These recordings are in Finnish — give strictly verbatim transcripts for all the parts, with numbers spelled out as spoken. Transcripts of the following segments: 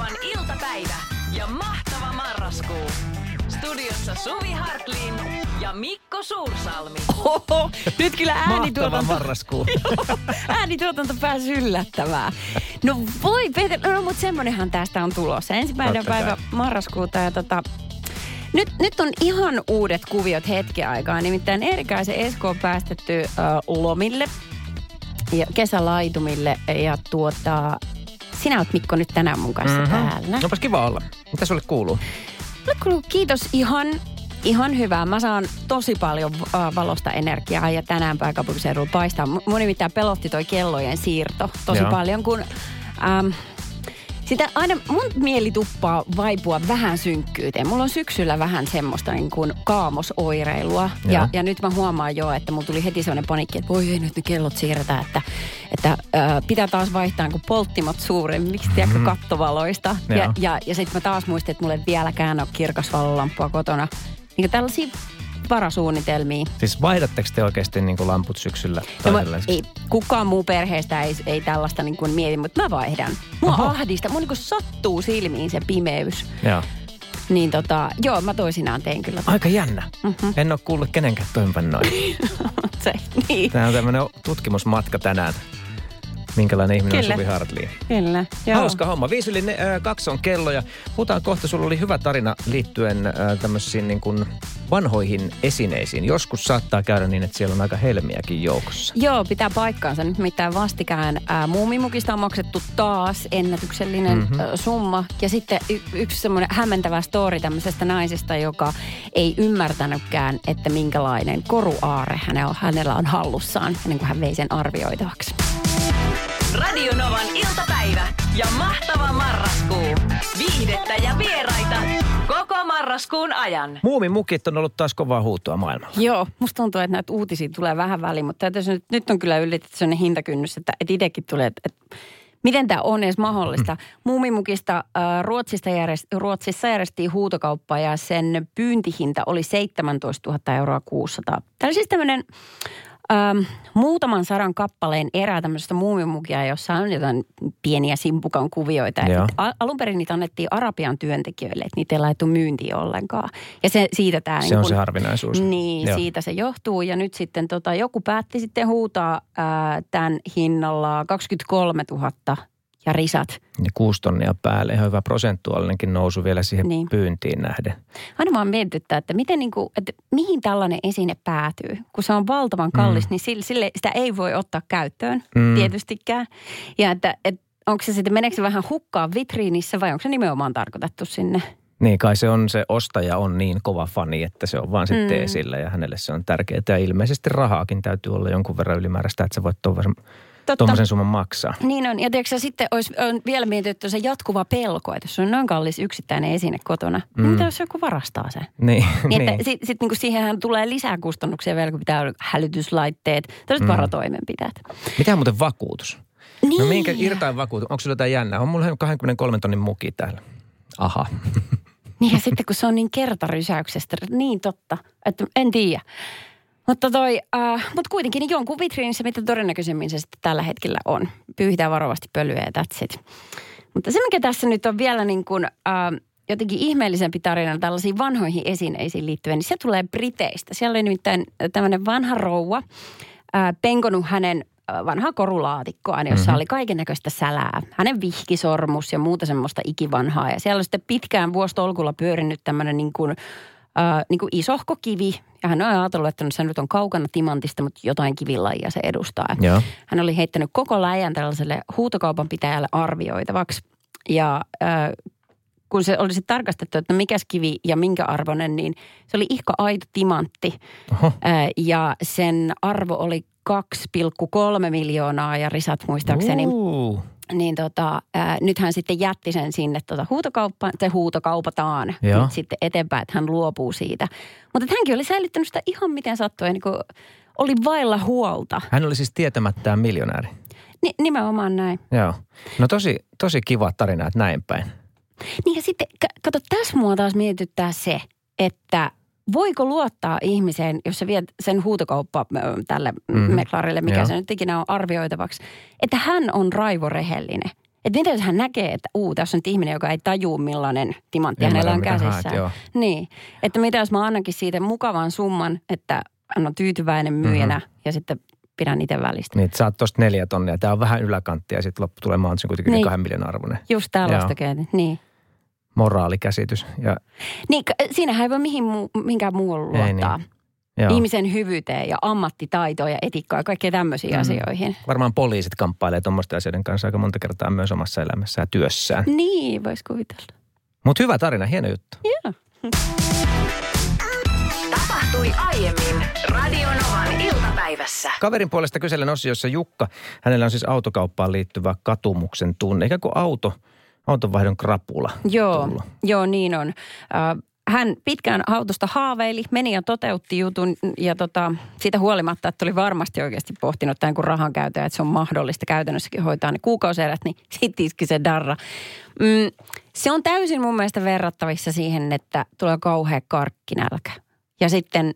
Radionovan iltapäivä ja mahtava marraskuu. Studiossa Suvi Hartlin ja Mikko Suursalmi. Oho, nyt kyllä äänituotanto... Mahtava marraskuu. Joo, äänituotanto pääsi yllättävää. No voi, no mutta semmonenhan tästä on tulossa. Ensimmäinen Totta päivä kai. marraskuuta ja tota... Nyt, nyt on ihan uudet kuviot hetken aikaa. Nimittäin Eerikäisen Esko on päästetty äh, lomille ja kesälaitumille ja tuota... Sinä oot, Mikko, nyt tänään mun kanssa mm-hmm. täällä. Onpas kiva olla. Mitä sulle kuuluu? Mulle kuuluu kiitos ihan, ihan hyvää. Mä saan tosi paljon valosta energiaa ja tänään pääkaupunkiseudulla paistaa. Moni mitään pelotti toi kellojen siirto tosi Joo. paljon, kun... Äm, sitä aina mun mieli tuppaa vaipua vähän synkkyyteen. Mulla on syksyllä vähän semmoista niin kuin kaamosoireilua. Ja, ja nyt mä huomaan jo, että mulla tuli heti semmoinen paniikki, että voi ei nyt ne kellot siirretään, että, että äh, pitää taas vaihtaa niin kuin polttimot suuremmiksi, tiedätkö, mm-hmm. kattovaloista. Ja, ja, ja, ja sitten mä taas muistin, että mulla ei vieläkään ole kirkasvalolamppua kotona. Niin tällaisia varasuunnitelmia. Siis vaihdatteko te oikeasti niin kuin lamput syksyllä? No mä, ei, kukaan muu perheestä ei, ei tällaista niin kuin mieti, mutta mä vaihdan. Mua Aha. ahdistaa. Mua niin kuin sattuu silmiin se pimeys. Joo. Niin tota, joo, mä toisinaan tein kyllä. Aika jännä. Mm-hmm. En ole kuullut kenenkään toimivan noin. Se, niin. Tämä on tämmöinen tutkimusmatka tänään. Minkälainen ihminen Kyllä. on Suvi Hartlin. Kyllä, joo. Hauska homma. Viisi yli ne, äh, kaksi on kello ja puhutaan kohta. Sulla oli hyvä tarina liittyen äh, tämmöisiin niin kuin vanhoihin esineisiin. Joskus saattaa käydä niin, että siellä on aika helmiäkin joukossa. Joo, pitää paikkaansa. Nyt mitään vastikään äh, muumimukista on maksettu taas ennätyksellinen mm-hmm. äh, summa. Ja sitten y- yksi semmoinen hämmentävä story tämmöisestä naisesta, joka ei ymmärtänytkään, että minkälainen koruaare hänellä on hallussaan, ennen kuin hän vei sen arvioitavaksi. Radio Novan iltapäivä ja mahtava marraskuu. Viihdettä ja vieraita koko marraskuun ajan. Muumimukit on ollut taas kovaa huutoa maailmalla. Joo, musta tuntuu, että näitä uutisia tulee vähän väliin, mutta nyt, nyt on kyllä ylitetty sellainen hintakynnys, että et itsekin tulee, että et, miten tämä on edes mahdollista. Mm. Muumimukista ä, Ruotsista järjest, Ruotsissa järjestettiin huutokauppa ja sen pyyntihinta oli seitsemäntoistatuhatta euroa kuusisataa. Tämä siis tämmöinen... Ähm, muutaman sadan kappaleen erää tämmöisestä muumimukia, jossa on jotain pieniä simpukan kuvioita. Al- alun perin niitä annettiin Arabian työntekijöille, että niitä ei laittu myyntiin ollenkaan. Ja se, siitä tämä... Se niin kun, on se harvinaisuus. Niin, Joo. siitä se johtuu. Ja nyt sitten tota, joku päätti sitten huutaa ää, tämän hinnalla kaksikymmentäkolmetuhatta ja risat. Ja kuusi tonnia päälle. Ihan hyvä prosentuaalinenkin nousu vielä siihen niin. pyyntiin nähden. Aina vaan mietityttää, että, miten niin kuin, että mihin tällainen esine päätyy. Kun se on valtavan kallis, mm. niin sille, sille, sitä ei voi ottaa käyttöön mm. tietystikään. Ja että, että onko se sitten, meneekö se vähän hukkaan vitriinissä vai onko se nimenomaan tarkoitettu sinne? Niin, kai se on, se ostaja on niin kova fani, että se on vaan sitten mm. esillä ja hänelle se on tärkeää. Ja ilmeisesti rahaakin täytyy olla jonkun verran ylimääräistä, että sä voit tuon tuommoisen summan maksaa. Niin on. Ja tiedätkö sitten olisi on vielä mietitty se jatkuva pelko, että jos on noin kallis yksittäinen esine kotona, mm. niin mitä jos joku varastaa sen? Niin. niin, niin. Sitten sit, niin siihenhän tulee lisää kustannuksia vielä, kun pitää olla hälytyslaitteet, tällaiset mm. varotoimenpiteet. Mitä muuten vakuutus? Niin. No minkä irtain vakuutus? Onko sulla jotain jännää? On mulla kaksikymmentäkolme tonnin muki täällä. Aha. Niin ja sitten kun se on niin kertarysäyksestä, niin totta, että en tiedä. Mutta toi, äh, mut kuitenkin niin jonkun vitriinissä, mitä todennäköisemmin se sitten tällä hetkellä on. Pyyhitään varovasti pölyä ja that's it. Mutta se, mikä tässä nyt on vielä niin kuin, äh, jotenkin ihmeellisempi tarina tällaisiin vanhoihin esineisiin liittyen, niin se tulee Briteistä. Siellä oli nimittäin tämmöinen vanha rouva äh, penkonut hänen äh, vanhaa korulaatikkoaan, jossa mm-hmm. oli kaikennäköistä sälää. Hänen vihkisormus ja muuta semmoista ikivanhaa. Ja siellä on sitten pitkään vuositolkulla pyörinyt tämmöinen niin kuin... Uh, niin kuin isohko kivi, ja hän on ajatellut, että no, se nyt on kaukana timantista, mutta jotain kivilajia se edustaa. Joo. Hän oli heittänyt koko läjän tällaiselle huutokaupan pitäjälle arvioitavaksi. Ja uh, kun se oli sitten tarkastettu, että mikäs kivi ja minkä arvoinen, niin se oli ihka aito timantti. Uh, ja sen arvo oli kaksi pilkku kolme miljoonaa ja risat muistaakseni. Uh. Niin tota, ää, nyt hän sitten jätti sen sinne tota huutokauppaan, se huutokaupataan Joo. nyt sitten eteenpäin, että hän luopuu siitä. Mutta hänkin oli säilyttänyt sitä ihan miten sattui, niin kuin oli vailla huolta. Hän oli siis tietämättään miljonääri. Ni, nimenomaan näin. Joo. No tosi, tosi kiva tarina, että näin päin. Niin ja sitten, kato, tässä mua taas mietityttää se, että voiko luottaa ihmiseen, jos sä viet sen huutokauppa tälle mm. meklarille, mikä Joo. se nyt ikinä on arvioitavaksi, että hän on raivorehellinen. Että mitä jos hän näkee, että uu, tässä on nyt ihminen, joka ei tajuu millainen timantti Ymmärrän, hänellä on käsissään. Haet, niin, että mitä jos mä annankin siitä mukavan summan, että hän on tyytyväinen myyjänä mm-hmm. ja sitten pidän itse välistä. Niin, että saat tuosta neljä tonnia. Tämä on vähän yläkanttia ja sitten loppu tulee maansin kuitenkin niin. kahden miljoonan arvoinen. Just tällaista käytä, niin. Moraalikäsitys. Ja... Niin, siinähän ei voi mihin mu- minkään muuhun luottaa. Niin. Ihmisen hyvyyteen ja ammattitaitoon ja etikkoon ja kaikkia tämmöisiä mm. asioihin. Varmaan poliisit kamppailee tuommoisten asioiden kanssa aika monta kertaa myös omassa elämässään ja työssään. Niin, vois kuvitella. Mutta hyvä tarina, hieno juttu. Joo. Tapahtui aiemmin Radio Novan iltapäivässä. Kaverin puolesta kyselen osiossa Jukka. Hänellä on siis autokauppaan liittyvä katumuksen tunne. Ikään kuin auto, autonvaihdon krapula. Joo, tullut. Joo niin on. Uh, Hän pitkään autosta haaveili, meni ja toteutti jutun ja tota, siitä huolimatta, että oli varmasti oikeasti pohtinut tämän kun rahan käytön, että se on mahdollista käytännössäkin hoitaa ne kuukausierät, niin sitten iski se darra. Mm, se on täysin mun mielestä verrattavissa siihen, että tulee kauhea karkkinälkä. Ja sitten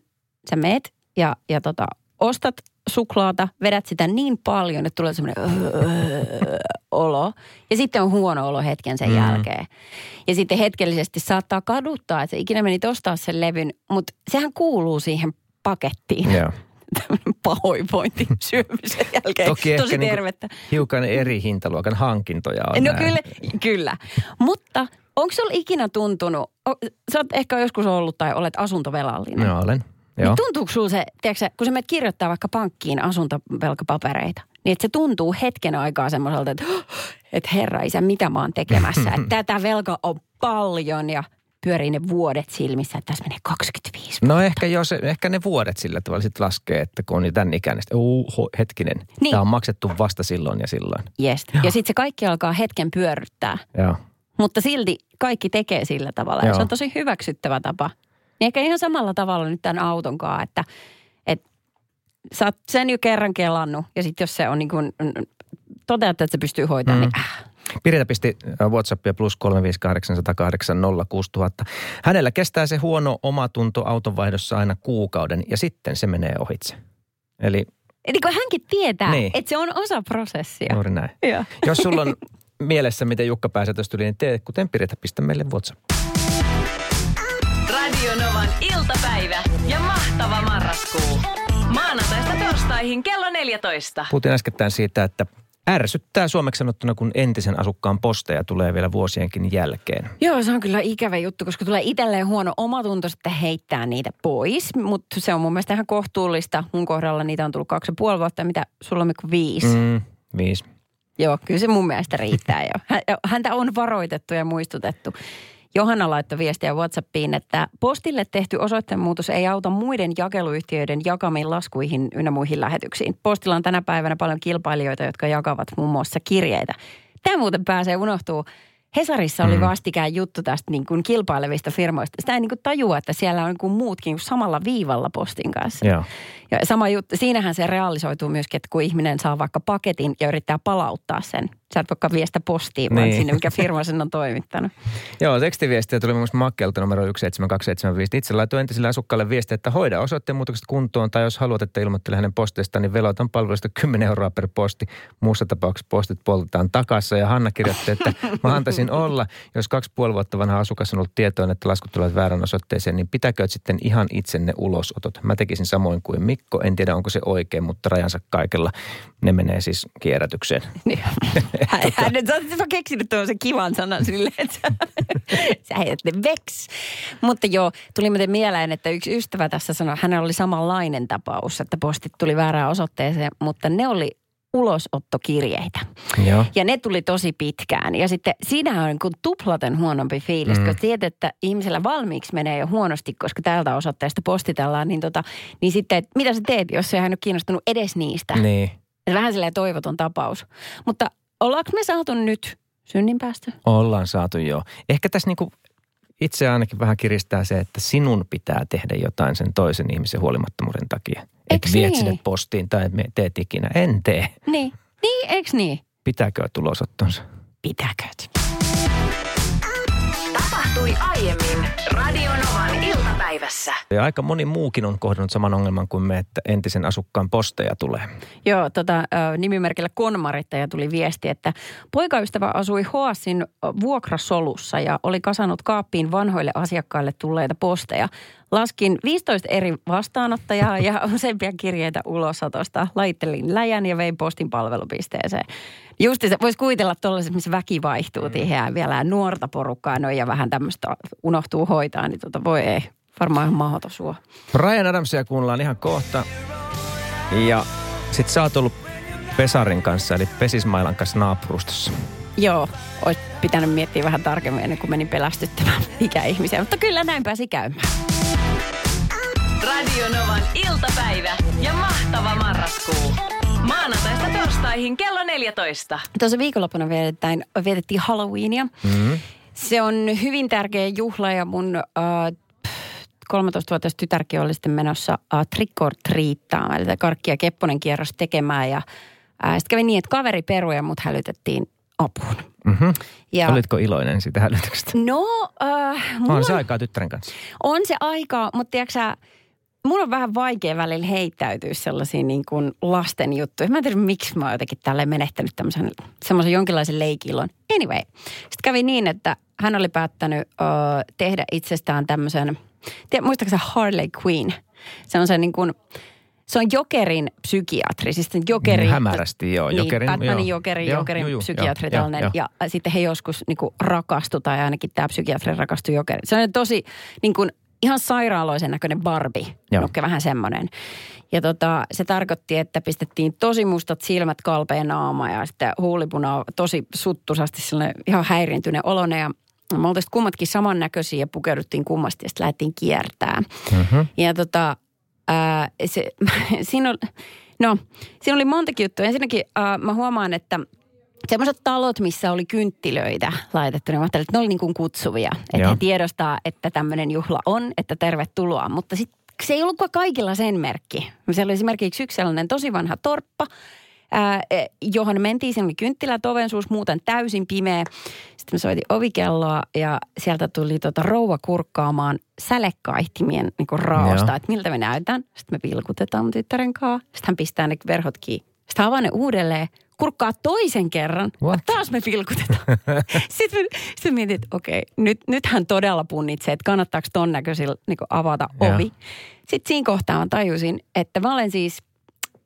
sä meet ja, ja tota, ostat suklaata, vedät sitä niin paljon, että tulee semmoinen olo. Ja sitten on huono olo hetken sen mm. jälkeen. Ja sitten hetkellisesti saattaa kaduttaa, että ikinä menit ostaa sen levyn, mutta sehän kuuluu siihen pakettiin. Joo. Tämmöinen pahoinvointi syömisen jälkeen. Toki tosi tervettä. Niin hiukan eri hintaluokan hankintoja on No näin. kyllä, kyllä. Mutta onko se ikinä tuntunut, sä oot ehkä joskus ollut tai olet asuntovelallinen. No olen. Niin tuntuuko sinulla se, tiedätkö, kun sä menet kirjoittaa vaikka pankkiin asuntovelkapapereita, niin että se tuntuu hetken aikaa semmoiselta, että, että herra isä, mitä mä oon tekemässä. että tätä velka on paljon ja pyörii ne vuodet silmissä, että tässä menee kaksikymmentäviisi vuotta. No ehkä, jos, ehkä ne vuodet sillä tavalla sitten laskee, että kun on jo tämän ikäinen, sitten uh, hetkinen, niin. Tämä on maksettu vasta silloin ja silloin. Yes. Ja sitten se kaikki alkaa hetken pyörryttää. Joo. Mutta silti kaikki tekee sillä tavalla ja se on tosi hyväksyttävä tapa. Niin ehkä ihan samalla tavalla nyt tämän autonkaan, että, että sä oot sen jo kerran kelannut ja sitten jos se on niin kuin toteuttaa, että se pystyy hoitamaan, mm. niin äh. Pirita pisti WhatsAppia plus kolme viisi kahdeksan nolla kahdeksan nolla kuusi nolla nolla nolla. Hänellä kestää se huono omatunto autonvaihdossa aina kuukauden ja sitten se menee ohitse. Eli eli kun hänkin tietää, niin. että se on osa prosessia. Juuri näin. Ja. Jos sulla on mielessä, miten Jukka pääsee tuosta yli, niin tee kuten Pirita, pistä meille WhatsAppia. Novan iltapäivä ja mahtava marraskuu. Maanantaista torstaihin kello neljätoista. Puhutin äskettäin siitä, että ärsyttää suomeksi sanottuna, kun entisen asukkaan posteja tulee vielä vuosienkin jälkeen. Joo, se on kyllä ikävä juttu, koska tulee itselleen huono omatunto sitten heittää niitä pois. Mutta se on mun mielestä ihan kohtuullista. Mun kohdalla niitä on tullut kaksi ja puoli vuotta. Mitä sulla on mikko viisi? Mm, viisi. Joo, kyllä se mun mielestä riittää jo. Häntä on varoitettu ja muistutettu. Johanna laittoi viestiä WhatsAppiin, että postille tehty osoitteenmuutos ei auta muiden jakeluyhtiöiden jakamiin laskuihin ynnä muihin lähetyksiin. Postilla on tänä päivänä paljon kilpailijoita, jotka jakavat muun muassa kirjeitä. Tämä muuten pääsee unohtuu. Hesarissa oli vastikään juttu tästä niin kuin kilpailevista firmoista. Sitä ei niin kuin tajua, että siellä on niin kuin muutkin niin kuin samalla viivalla postin kanssa. Joo. Ja sama juttu, siinähän se realisoituu myöskin, että kun ihminen saa vaikka paketin ja yrittää palauttaa sen. Sä et vaikka viestää postiin, vaan niin. sinne, mikä firma sen on toimittanut. Joo, tekstiviestiä tuli myös Makkelta numero yksi seitsemän kaksi seitsemän viisi. Itse laitoin entiselle asukkaalle viestiä, että hoida osoitteen muutokset kuntoon, tai jos haluat, että ilmoittele hänen posteistaan, niin veloitan palvelusta kymmenen euroa per posti. Muussa tapauksessa postit poltetaan takassa. Ja Hanna kirjoitti, että mä antaisin olla, jos kaksi puoli vuotta vanha asukas on ollut tietoinen, että laskut tulevat väärän osoitteeseen, niin pitäkööt sitten ihan itsenne ulosotot. Mä tekisin samoin kuin Mikko. En tiedä, onko se oikein, mutta rajansa kaikella. Ne menee siis kierrätykseen. Hän on keksinyt tuollaisen kivan sanan silleen, että sä heität ne veks. Mutta joo, tuli muuten mieleen, että yksi ystävä tässä sanoi, hänellä oli samanlainen tapaus, että postit tuli väärään osoitteeseen, mutta ne oli ulosottokirjeitä. Joo. Ja ne tuli tosi pitkään. Ja sitten siinä on kun tuplaten huonompi fiilis, mm. kun tiedät, että ihmisellä valmiiksi menee jo huonosti, koska tältä osoitteesta postitellaan, niin, tota, niin sitten mitä sä teet, jos sä hän ole kiinnostunut edes niistä? Niin. Vähän silleen toivoton tapaus. Mutta ollaanko me saatu nyt synninpäästö? Ollaan saatu, joo. Ehkä tässä niinku itse ainakin vähän kiristää se, että sinun pitää tehdä jotain sen toisen ihmisen huolimattomuuden takia. Että viet niin? sinne postiin tai me teet ikinä. En tee. Niin, niin eiks niin? Pitääkö tulosottonsa? Pitääkö? tapahtui aiemmin Radio Novan iltapäivässä. Ja aika moni muukin on kohdannut saman ongelman kuin me, että entisen asukkaan posteja tulee. Joo, tota, nimimerkillä Konmarittaja tuli viesti, että poikaystävä asui Hoasin vuokrasolussa ja oli kasannut kaappiin vanhoille asiakkaille tulleita posteja. Laskin viisitoista eri vastaanottajaa ja useampia kirjeitä ulos satosta. Laittelin läjän ja vein postin palvelupisteeseen. Justi se voisi kuvitella tuollaiset, missä väki vaihtuu tiheään. Vielä nuorta porukkaa noin ja vähän tämmöistä unohtuu hoitaa, niin tota voi ei. Varmaan ihan mahdoton sua. Brian Adamsia kuunnellaan ihan kohta. Ja sit sä oot ollut Pesarin kanssa, eli Pesismailan kanssa naapurustossa. Joo, olisi pitänyt miettiä vähän tarkemmin ennen kuin menin pelästyttämään ikäihmisiä, mutta kyllä näin pääsi käymään. Radio Novan iltapäivä ja mahtava marraskuu. Maanantaista torstaihin kello neljätoista. Tuossa viikonloppuna vietettiin, vietettiin Halloweenia. Mm-hmm. Se on hyvin tärkeä juhla ja mun uh, kolmetoistavuotias tytärkin oli sitten menossa uh, trick or treataan, eli karkki- ja kepponen kierros tekemään. Ja uh, sitten kävi niin, että kaveri peruja mut hälytettiin apuun. Mm-hmm. Ja olitko iloinen siitä hälytyksestä? No, uh, mun on se aikaa tyttären kanssa. On se aikaa, mutta tiedätkö sä, mun on vähän vaikea välillä heittäytyä sellaisiin niin kuin lasten juttuihin. Mä en tiedä, miksi mä oon jotenkin tälleen menettänyt tämmöisen semmoisen jonkinlaisen leikilon. Anyway, sitten kävi niin, että hän oli päättänyt uh, tehdä itsestään tämmöisen, muistatko sä Harley Quinn? Se on se niin kuin, se on Jokerin psykiatri, siis Jokerin, hämärästi, joo. Niin, Jokerin, Batmanin joo. Jokeri, joo, Jokerin joo, psykiatri joo, tällainen. Joo, joo. Ja sitten he joskus niin kuin rakastui, tai ainakin tämä psykiatri rakastui Jokeri. Se on tosi niin kuin ihan sairaaloisen näköinen Barbie, nukke vähän semmoinen. Ja tota, se tarkoitti, että pistettiin tosi mustat silmät, kalpea naama ja sitten huulipuna tosi suttusasti sellainen ihan häiriintyneen olone. Ja me oltiin kummatkin samannäköisiä ja pukeuduttiin kummasti ja sitten lähdettiin kiertää. Mm-hmm. Ja tota... Ää, se, siinä, oli, no, siinä oli montakin juttuja. Ensinnäkin ää, mä huomaan, että semmoiset talot, missä oli kynttilöitä laitettu, niin mä ajattelin, että ne oli niin kuin kutsuvia. Että he tiedostaa, että tämmöinen juhla on, että tervetuloa. Mutta sit, se ei ollutkaan kaikilla sen merkki. Siellä oli esimerkiksi yksi sellainen tosi vanha torppa, ää, johon mentiin. Siinä oli kynttilät, ovensuus, muuten täysin pimeä. Sitten me soitin ovikelloa ja sieltä tuli tota rouva kurkkaamaan sälekaihtimien niinku raosta, että miltä me näytään. Sitten me vilkutetaan mun tyttären kaa. Sitten hän pistää ne verhot kiinni. Sitten avaa ne uudelleen, kurkkaa toisen kerran. What? Ja taas me vilkutetaan. Sitten me, sit me mietin, että okei, nyt, nyt hän todella punnitsee, että kannattaako ton näköisillä niinku avata ovi. Ja sitten siinä kohtaa mä tajusin, että mä olen siis,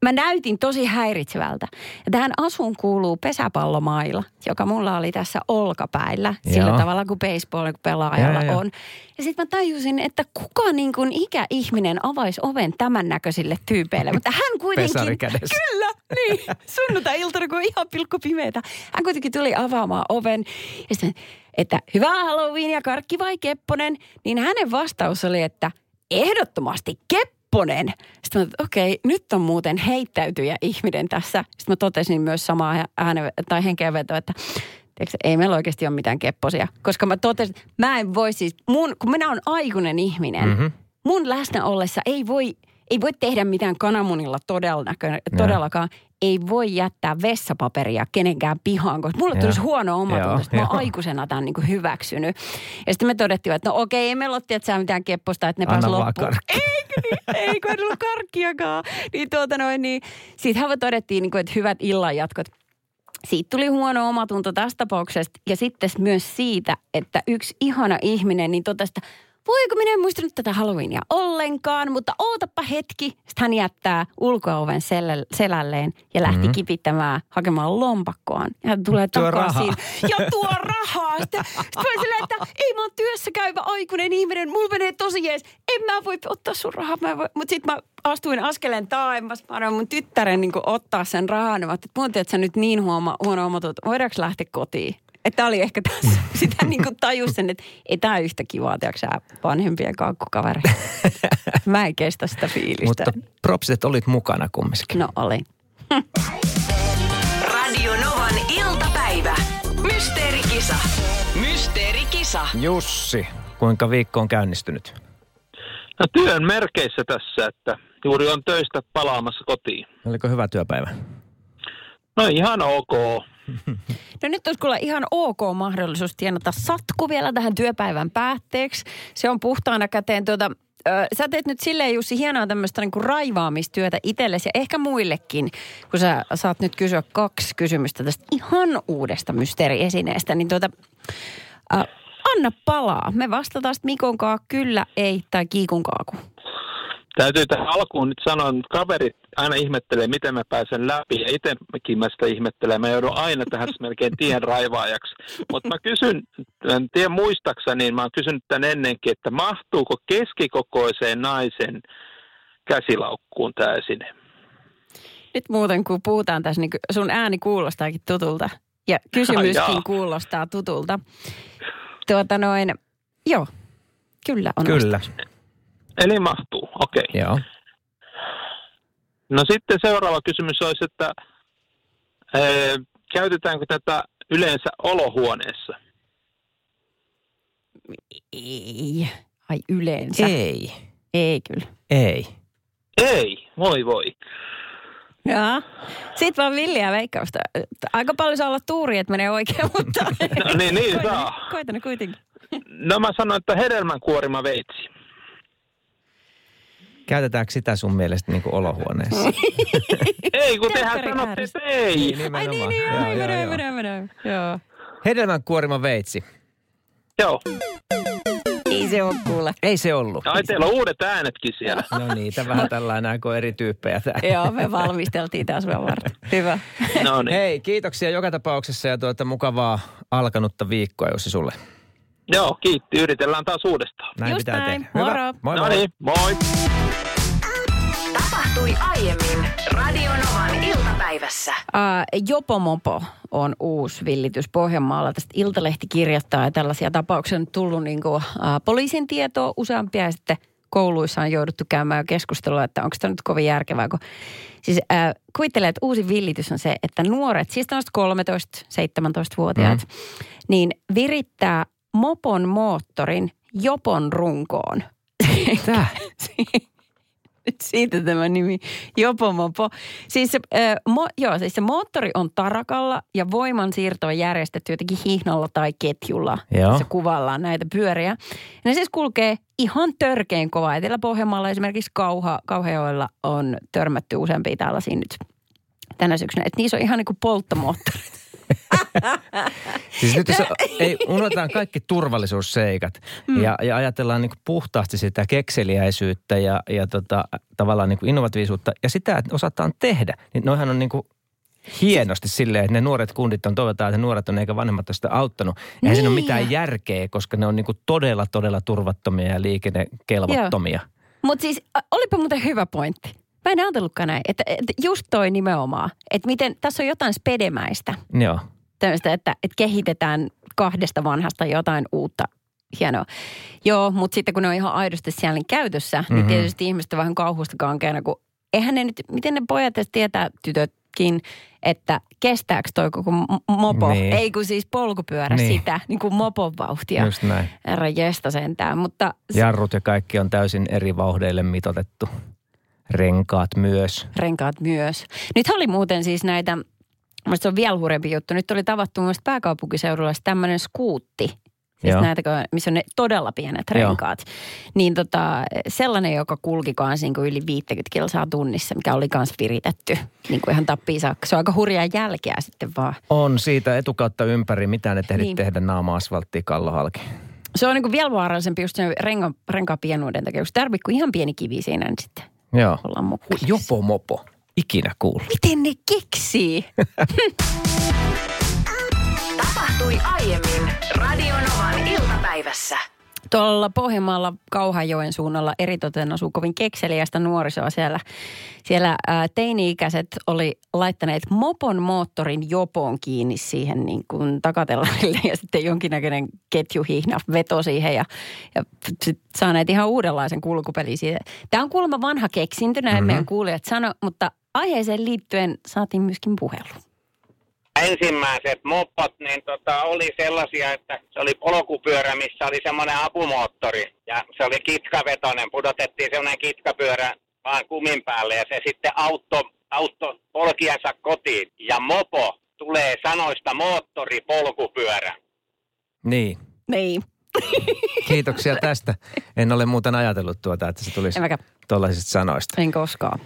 mä näytin tosi häiritsevältä. Ja tähän asuun kuuluu pesäpallomaila, joka mulla oli tässä olkapäillä. Joo. Sillä tavalla kuin baseball-pelaajalla ja, on. Ja, ja sitten mä tajusin, että kuka niin kuin ikäihminen avaisi oven tämän näköisille tyypeille. Mutta hän kuitenkin... Pesari kädessä. Kyllä, niin. Sunnuntai-iltana, kun ihan pilkku pimeätä. Hän kuitenkin tuli avaamaan oven. Ja sitten, että hyvää Halloweenia, karkki vai kepponen? Niin hänen vastaus oli, että ehdottomasti kepponen. Ponen. Sitten mä totesin, okei, okay, nyt on muuten heittäytyjä ihminen tässä. Sitten mä totesin myös samaa ääne, tai henkeävetoa, että tiedätkö, ei meillä oikeasti ole mitään kepposia. Koska mä totesin, mä en voi siis, mun, kun minä olen aikuinen ihminen, mm-hmm. mun läsnä ollessa ei voi, ei voi tehdä mitään kananmunilla todellakaan. Ja. Ei voi jättää vessapaperia kenenkään pihaan, koska mulle tulisi huono omatunto, että mä oon aikuisena tämän niin kuin hyväksynyt. Ja sitten me todettiin, että no okei, ei me lottia, että sä mitään kepposta, että ne pääs loppuun. Ei, kun en ollut karkkiakaan. Niin tuota noin, niin siitähän todettiin, niin kuin, että hyvät illanjatkot. Siitä tuli huono omatunto tästä tapauksesta ja sitten myös siitä, että yksi ihana ihminen niin totesi, että voiko minä en muistanut tätä Halloweenia ollenkaan, mutta ootappa hetki. Sitten hän jättää ulko-oven sel- selälleen ja lähti mm-hmm. kipittämään, hakemaan lompakkoaan. Ja hän tulee takaisin. Ja tuo rahaa. Sitten voi silleen, että ei mä oon työssä käyvä aikuinen ihminen. Mulla menee tosi jees. En mä voi ottaa sun rahaa. Mutta sitten mä astuin askeleen taemmas. Mä annan mun tyttären niin ottaa sen rahan. Mä ajattelin, että mun tiedät sä nyt niin huoma, huono omatunto. Voidaanko lähteä kotiin? Että tämä oli ehkä tässä, sitä niin kuin tajus sen, että ei tämä yhtä kivaa, tiedätkö sä vanhempien kaakkukaveri. Mä en kestä sitä fiilistä. Mutta propsit, olit mukana kumminkin. No olin. Radio Novan iltapäivä. Mysteerikisa. Mysteerikisa. Jussi, kuinka viikko on käynnistynyt? No työn merkeissä tässä, että juuri on töistä palaamassa kotiin. Oliko hyvä työpäivä? No ihan ok. No nyt olisi kyllä ihan ok mahdollisuus tienata satku vielä tähän työpäivän päätteeksi. Se on puhtaana käteen tuota... Sä teet nyt silleen, Jussi, hienoa tämmöistä niin kuin raivaamistyötä itsellesi ja ehkä muillekin, kun sä saat nyt kysyä kaksi kysymystä tästä ihan uudesta mysteeriesineestä. Niin tuota, äh, anna palaa. Me vastataan sitten Mikonkaa kyllä, ei tai Kiikunkaaku. Täytyy tähän alkuun nyt sanoa, että kaverit aina ihmettelee, miten mä pääsen läpi. Ja itsekin mä sitä ihmettelen. Mä joudun aina tähän melkein tien raivaajaksi. Mutta mä kysyn, en tiedä muistakseni, niin mä oon kysynyt tämän ennenkin, että mahtuuko keskikokoiseen naisen käsilaukkuun tämä esine? Nyt muuten, kun puhutaan tässä, niin sun ääni kuulostaakin tutulta. Ja kysymyskin ah, kuulostaa tutulta. Tuota noin, joo, kyllä on kyllä. Vastaus. Eli mahtuu, okei. Okay. Joo. No sitten seuraava kysymys olisi, että ee, käytetäänkö tätä yleensä olohuoneessa? Ei. Ai yleensä? Ei. Ei kyllä. Ei. Ei, voi voi. Jaa. Sitten vaan villiä veikkausta. Aika paljon saa olla tuuri, että menee oikein, mutta... No niin, niin koitan, saa. Koitan ne kuitenkin. No mä sanon, että hedelmänkuorima veitsi. Käytetäänkö sitä sun mielestä niin kuin olohuoneessa? Ei, kun tehän sanotte, että ei. Niin, ai niin, niin, joo, joo, joo, joo. joo, joo. Hedelmänkuorima veitsi. Joo. Ei se ole kuule. Ei se ollut. Ai teillä on uudet äänetkin siellä. No niin, tämä vähän tällainen kuin eri tyyppejä täällä. Joo, me valmisteltiin taas vielä varten. Hyvä. No niin. Hei, kiitoksia joka tapauksessa ja tuota mukavaa alkanutta viikkoa, Jussi, sulle. Joo, kiitti. Yritellään taas uudestaan. Näin just pitää näin. Tehdä. Hyvä. Moro. No niin, moi. Tapahtui aiemmin Radio Novan iltapäivässä. Uh, Jopomopo on uusi villitys Pohjanmaalla. Tästä Iltalehti kirjoittaa ja tällaisia tapauksia on tullut niin kuin, uh, poliisin tietoa useampia ja sitten kouluissa on jouduttu käymään jo keskustelua, että onko tämä nyt kovin järkevää. Kun... Siis äh, kuvittelee, että uusi villitys on se, että nuoret, siis tämmöiset kolmetoista seitsemäntoista-vuotiaat, mm. niin virittää mopon moottorin Jopon runkoon. Mitä? Siitä tämä nimi, Jopomopo. Siis, äh, mo, joo, siis se moottori on tarakalla ja voimansiirto on järjestetty jotenkin hihnalla tai ketjulla. Se kuvaillaan näitä pyöriä. Ne siis kulkee ihan törkeän kovaa. Etelä-Pohjanmaalla esimerkiksi Kauha, Kauhajoilla on törmätty useampia tällaisia nyt tänä syksynä. Että niissä on ihan niin kuin polttomoottorit. Siis nyt jos ei, unohdetaan kaikki turvallisuusseikat mm. ja, ja ajatellaan niin kuin puhtaasti sitä kekseliäisyyttä ja, ja tota, tavallaan niin kuin innovatiivisuutta ja sitä, että osataan tehdä. Niin noihan on niin kuin hienosti silleen, että ne nuoret kundit on, toivotaan, että ne nuoret on eikä vanhemmat ole sitä auttanut. Eihän niin. Siinä ole mitään järkeä, koska ne on niin kuin todella, todella turvattomia ja liikennekelvottomia. Mutta siis olipa muuten hyvä pointti. Mä en ajatellutkaan näin, että, että just toi nimenomaan, että miten, tässä on jotain spedemäistä. Joo. Tämmöistä, että, että kehitetään kahdesta vanhasta jotain uutta, hienoa. Joo, mutta sitten kun ne on ihan aidosti siellä käytössä, mm-hmm. niin tietysti ihmiset vähän kauhusta kankeena, kun eihän ne nyt, miten ne pojat edes tietää, tytötkin, että kestääkö toi koko mopo, niin. Ei kun siis polkupyörä niin. Sitä, niin kuin mopon vauhtia. Just näin. Rajesta sentään, mutta... Jarrut ja kaikki on täysin eri vauhdeille mitotettu. Renkaat myös. Renkaat myös. Nyt oli muuten siis näitä, se on vielä hurjempi juttu, nyt oli tavattu myös pääkaupunkiseudulla tämmöinen skuutti. Siis näitä, missä on ne todella pienet renkaat. Joo. Niin tota, sellainen, joka kulki kanssa niin kuin yli viisikymmentä kilsaa tunnissa, mikä oli kanssa viritetty. Niin kuin ihan tappiin saakka. Se on aika hurjaa jälkeä sitten vaan. On siitä etukautta ympäri, mitä ne tehdit niin. Tehdä naama asfalttiin kallohalki. Se on niin kuin vielä vaarallisempi just sen renka, renkaan pienuuden takia. Just tarvii kuin ihan pieni kivi siinä nyt sitten. Joo. Jopo mopo. Ikinä kuullut. Miten ne keksii? Tapahtui aiemmin Radio Novan iltapäivässä. Tuolla Pohjanmaalla Kauhajoen suunnalla eritoten asuu kovin kekseliästä nuorisoa siellä. Siellä ää, teini-ikäiset oli laittaneet mopon moottorin jopoon kiinni siihen niin kuin takatellarille ja sitten jonkinnäköinen ketjuhihna veto siihen ja, ja sitten saaneet ihan uudenlaisen kulkupelin siihen. Tämä on kuulemma vanha keksintö, näin mm-hmm. meidän kuulijat sano, mutta aiheeseen liittyen saatiin myöskin puhelu. Ensimmäiset mopot niin tota, oli sellaisia, että se oli polkupyörä, missä oli semmoinen apumoottori. Ja se oli kitkavetoinen. Pudotettiin semmoinen kitkapyörä vaan kumin päälle ja se sitten auttoi auttoi polkiansa kotiin. Ja mopo tulee sanoista moottoripolkupyörä. Niin. Niin. Kiitoksia tästä. En ole muuten ajatellut tuota, että se tulisi tuollaisista sanoista. En koskaan.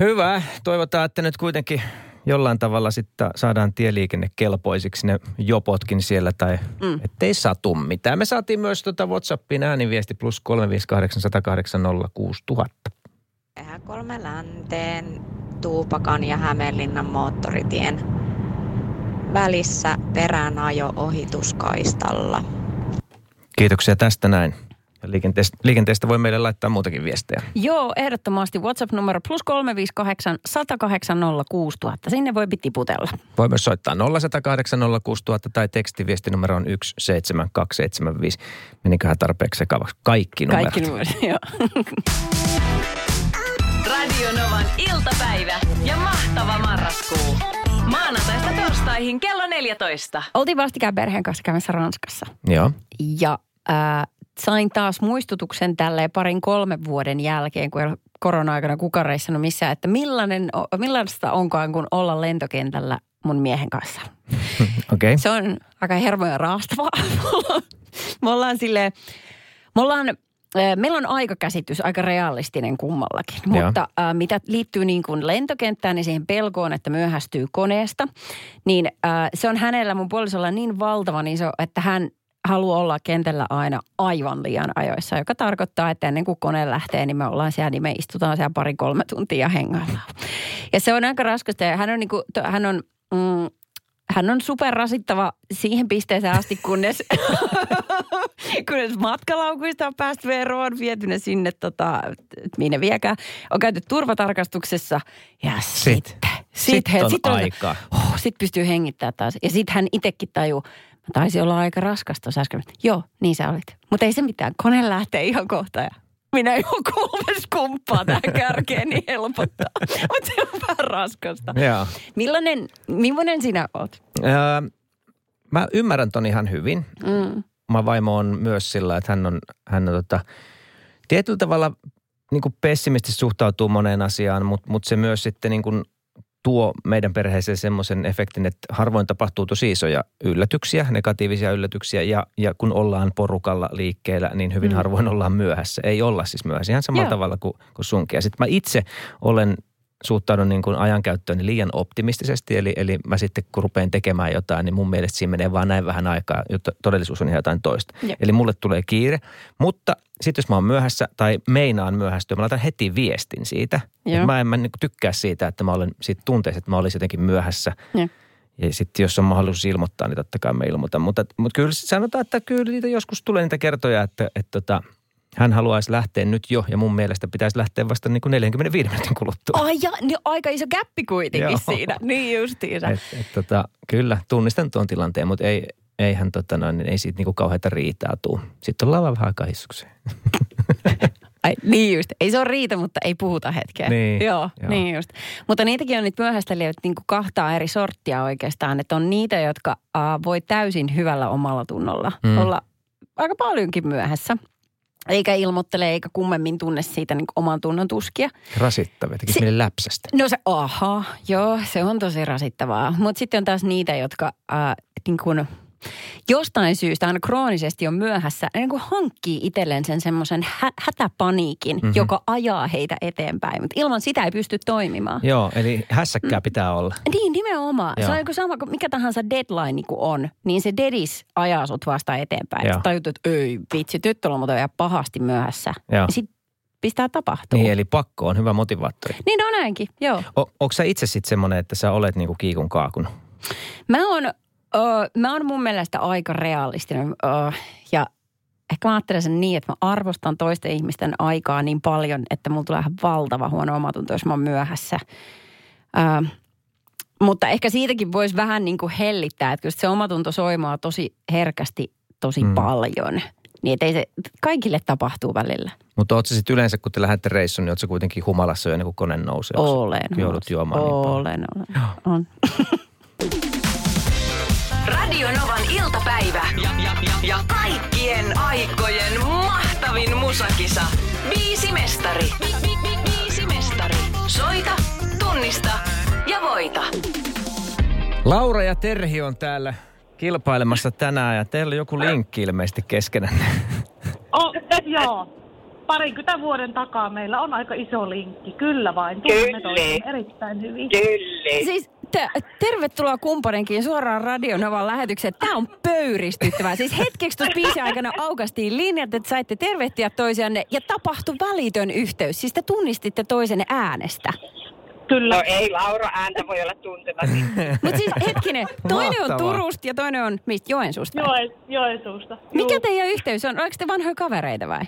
Hyvä. Toivotaan, että nyt kuitenkin jollain tavalla sitten saadaan tieliikenne kelpoisiksi ne jopotkin siellä tai mm. ettei satu mitään. Me saatiin myös tuota WhatsAppiin ääniviesti plus kolme viisi kahdeksan nolla kahdeksan nolla kuusi tuhatta. Kolme länteen Tuupakan ja Hämeenlinnan moottoritien välissä peränajo ohituskaistalla. Kiitoksia tästä näin. Liikenteestä, liikenteestä voi meille laittaa muutakin viestejä. Joo, ehdottomasti WhatsApp-numero plus kolme viisi kahdeksan nolla kahdeksan nolla kuusi tuhatta. Sinne voi tiputella. Voi myös soittaa nolla yksi nolla kahdeksan nolla kuusi tuhatta tai tekstiviestinumero on yksi seitsemän kaksi seitsemän viisi. Meniköhän tarpeeksi sekavaksi? Kaikki numerot. Kaikki numerot, joo. Radio Novan iltapäivä ja mahtava marraskuu. Maanantaista torstaihin kello neljätoista. Oltiin vastikään perheen kanssa käymässä Ranskassa. Joo. Ja äh, sain taas muistutuksen tälleen parin kolmen vuoden jälkeen, kun ei ole korona-aikana kukaan reissannut missään, että millainen, millaista onkaan kun olla lentokentällä mun miehen kanssa. Okay. Se on aika hermoja raastavaa. Me ollaan silleen, me ollaan... Meillä on aikakäsitys aika realistinen kummallakin, mutta äh, mitä liittyy niin kuin lentokenttään ja siihen pelkoon, että myöhästyy koneesta, niin äh, se on hänellä mun puolisolla niin valtavan iso, että hän haluaa olla kentällä aina aivan liian ajoissa, joka tarkoittaa, että ennen kuin kone lähtee, niin me ollaan siellä, niin me istutaan siellä pari kolme tuntia hengaillaan. Ja se on aika raskasta ja hän on niin kuin, hän on... Mm, Hän on superrasittava siihen pisteeseen asti, kunnes, kunnes matkalaukuista on päästy eroon, viety ne sinne, tota, minne viekään. On käyty turvatarkastuksessa ja sitten. Sitten sit, sit on sit aika. Oh, sitten pystyy hengittämään taas. Ja sitten hän itsekin tajuu, mä taisin olla aika raskas tuossa äsken. Joo, niin sä olit. Mutta ei se mitään, kone lähtee ihan kohta ja minä jo kolmes kumppaa tähän kärkeen, niin helpottaa. Mutta se on vähän raskasta. Joo. Millainen, millainen sinä oot? Öö, mä ymmärrän ton ihan hyvin. Mm. Mä vaimo on myös sillä, että hän on, hän on tota, tietyllä tavalla niin kuin pessimistisesti suhtautuu moneen asiaan, mutta mut se myös sitten niin kuin tuo meidän perheeseen semmoisen efektin, että harvoin tapahtuu tosi isoja yllätyksiä, negatiivisia yllätyksiä, ja, ja kun ollaan porukalla liikkeellä, niin hyvin mm. harvoin ollaan myöhässä. Ei olla siis myöhässä, ihan samalla Joo. tavalla kuin, kuin sunkin. Ja sitten mä itse olen suhtaudun niin kuin ajankäyttöön liian optimistisesti, eli, eli mä sitten kun rupean tekemään jotain, niin mun mielestä siinä menee vaan näin vähän aikaa, jotta todellisuus on ihan jotain toista. Joo. Eli mulle tulee kiire, mutta sitten jos mä oon myöhässä tai meinaan myöhästyä, mä laitan heti viestin siitä. Mä en mä niin tykkää siitä, että mä olen siitä tunteessa, että mä olisin jotenkin myöhässä. Ja, ja sitten jos on mahdollisuus ilmoittaa, niin totta kai mä ilmoitan. Mutta, mutta kyllä sanotaan, että kyllä niitä joskus tulee niitä kertoja, että, että, että hän haluaisi lähteä nyt jo, ja mun mielestä pitäisi lähteä vasta niin kuin neljäkymmentäviisi minuutin kuluttua. Ai ja, niin aika iso gäppi kuitenkin Joo. siinä. Niin justiinsa. Et, et, tota, kyllä, tunnistan tuon tilanteen, mutta ei... Eihän tota noin, ei siitä niinku kauheita riitaa tuu. Sitten ollaan vaan vähän aikaa hissukseen. Ai niin just. Ei se ole riita, mutta ei puhuta hetkeä. Niin. Joo, joo, niin just. Mutta niitäkin on nyt myöhästelijöitä niinku kahtaa eri sorttia oikeastaan. Että on niitä, jotka äh, voi täysin hyvällä omalla tunnolla mm. olla aika paljonkin myöhässä. Eikä ilmoittele, eikä kummemmin tunne siitä niin oman tunnon tuskia. Rasittavaa, tekisi meille läpsästä. No se, aha, joo, se on tosi rasittavaa. Mutta sitten on taas niitä, jotka äh, niin kuin... Jostain syystä aina kroonisesti on myöhässä, niin kuin hankkii itselleen sen semmoisen hä- hätäpaniikin, mm-hmm. joka ajaa heitä eteenpäin. Mutta ilman sitä ei pysty toimimaan. Joo, eli hässäkkää pitää olla. Niin, nimenomaan. Joo. Se on joku sama, mikä tahansa deadline kun on, niin se dedis ajaa sut vasta eteenpäin. Joo. Tajut, että ei vitsi, tyttöllä on ihan pahasti myöhässä. Joo. Sitten pistää tapahtuu. Niin, eli pakko on hyvä motivaattori. Niin, no näinkin, joo. O- Onko sä itse sitten semmoinen, että sä olet niinku kiikun kaakun? Mä oon... Öö, mä oon mun mielestä aika realistinen öö, ja ehkä mä ajattelen sen niin, että mä arvostan toisten ihmisten aikaa niin paljon, että mulla tulee ihan valtava huono omatunto, jos mä oon myöhässä. Öö, mutta ehkä siitäkin voisi vähän niin kuin hellittää, että kyllä se omatunto soimaa tosi herkästi tosi mm. paljon. Niin ei se kaikille tapahtuu välillä. Mutta ootko sitten yleensä, kun te lähdette reissuun, niin ootko kuitenkin humalassa jo ennen kuin kone nousee? Olen. Joudut juomaan niin paljon. Olen, olen. Radio Novan iltapäivä ja, ja, ja, ja kaikkien aikojen mahtavin musakisa. Viisi mestari. Vi, vi, vi, viisi mestari. Soita, tunnista ja voita. Laura ja Terhi on täällä kilpailemassa tänään ja teillä on joku linkki ilmeisesti keskenänne. Oh, joo. Parikymmentä vuoden takaa meillä on aika iso linkki. Kyllä vain. Tunnemme toisiaan erittäin hyvin. Kyllä. Siis t- tervetuloa kumpainenkin suoraan Radio Novan lähetykseen. Tää on pöyristyttävää. Siis hetkeksi tuossa biisin aikana aukastiin linjat, että saitte tervehtiä toisianne ja tapahtui välitön yhteys. Siis te tunnistitte toisen äänestä. Kyllä. No ei Laura ääntä voi olla tuntematta. Mutta siis hetkinen, toinen on Turusta ja toinen on mistä? Joensuusta? Joen, Joensuusta. Mikä teidän yhteys on? Oliko te vanhoja kavereita vai?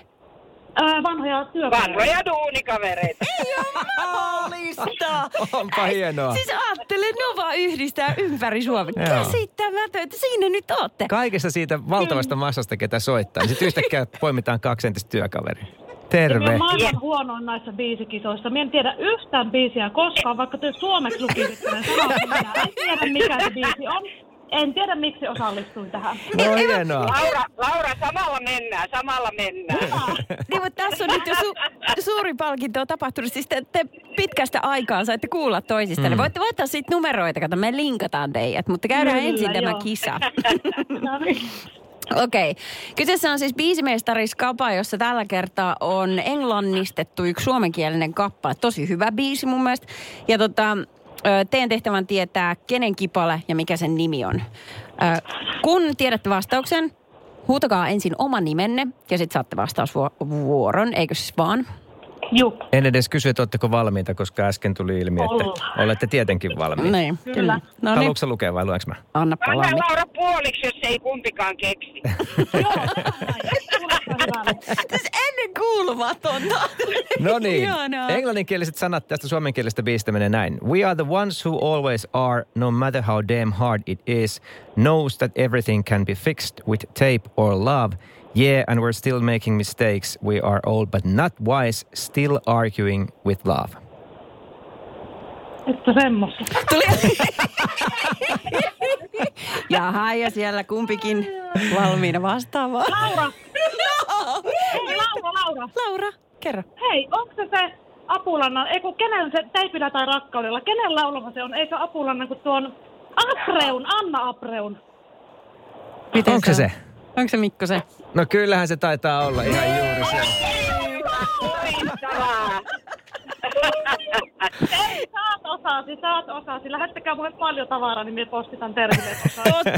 Vanhoja työkavereita. Vanhoja duunikavereita. Ei ole mahdollista. Onpa hienoa. Siis ajattele, Nova yhdistää ympäri Suomen. Käsittämätöntä. Siinä nyt ootte. Kaikesta siitä valtavasta massasta, ketä soittaa. Sitten yhtäkkiä poimitaan kaksi entistä työkaveria. Terve. Minä olen maailman huonoin näissä biisikisoissa. Minä en tiedä yhtään biisiä koskaan, vaikka te suomeksi lukisitte. Minä en tiedä, mikä se biisi on. En tiedä, miksi osallistuin tähän. No hienoa. Laura, Laura, samalla mennään, samalla mennään. Niin, mutta tässä on nyt jo su- suuri palkinto on tapahtunut. Siis te, te pitkästä aikaa saitte kuulla toisista. Mm. Voitte voittaa siitä numeroita, kato, me linkataan teidät, mutta käydään Millä, ensin joo. tämä kisa. No niin. Okei. Okay. Kyseessä on siis biisimestariskapa, jossa tällä kertaa on englannistettu yksi suomenkielinen kappale. Tosi hyvä biisi mun mielestä. Ja tota... Teen tehtävän tietää, kenen kipale ja mikä sen nimi on. Kun tiedätte vastauksen, huutakaa ensin oma nimenne ja sitten saatte vastausvuoron, eikö siis vaan? Juu. En edes kysy, että oletteko valmiita, koska äsken tuli ilmi, että olette tietenkin valmiita. Niin, kyllä. Haluatko sä lukea vai luenko mä? Anna palaa. Anna Laura puoliksi, jos ei kumpikaan keksi. Joo, siis ennen kuulumatonta. No niin, englanninkieliset sanat tästä suomenkielisestä biisistä menee näin. We are the ones who always are, no matter how damn hard it is. Knows that everything can be fixed with tape or love. Yeah, and we're still making mistakes. We are old but not wise, still arguing with love. Että semmoista. Tuli. Jaha, ja siellä kumpikin valmiina vastaavaa. Laura! No! Hei, Laura, Laura! Laura, kerro. Hei, onko se se Apulanna, eiku kenen se Teipillä tai rakkaudella, kenen laulama se on? Eikö Apulanna kuin tuon Apreun, Anna Apreun? Miten onko se se? Onko se Mikko se? No kyllähän se taitaa olla ihan juuri se. Ei, saat osasi, saat osasi. Lähettäkää mulle paljon tavaraa, niin me postitan terveet.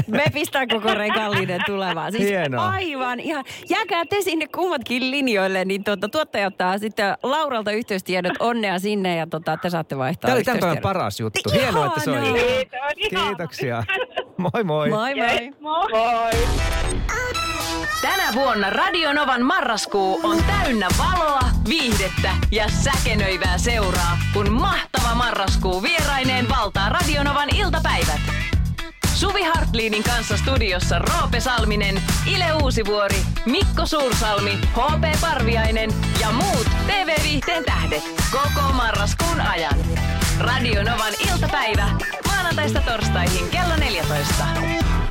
Me pistää koko regallinen tulevaan. Siis hienoa. Aivan ihan. Jääkää te sinne kummatkin linjoille, niin tuota, tuottaja ottaa sitten Lauralta yhteystiedot. Onnea sinne ja tuota, te saatte vaihtaa. Tämä oli tämän päivän paras juttu. Hienoa, että se oli. Kiitoksia. Moi moi. Moi moi. Moi. Moi. Tänä vuonna Radio Novan marraskuu on täynnä valoa, viihdettä ja säkenöivää seuraa, kun mahtava marraskuu vieraineen valtaa Radio Novan iltapäivät. Suvi Hartlinin kanssa studiossa Roope Salminen, Ile Uusivuori, Mikko Suursalmi, H P. Parviainen ja muut T V-viihteen tähdet koko marraskuun ajan. Radio Novan iltapäivä maanantaista torstaihin kello neljätoista.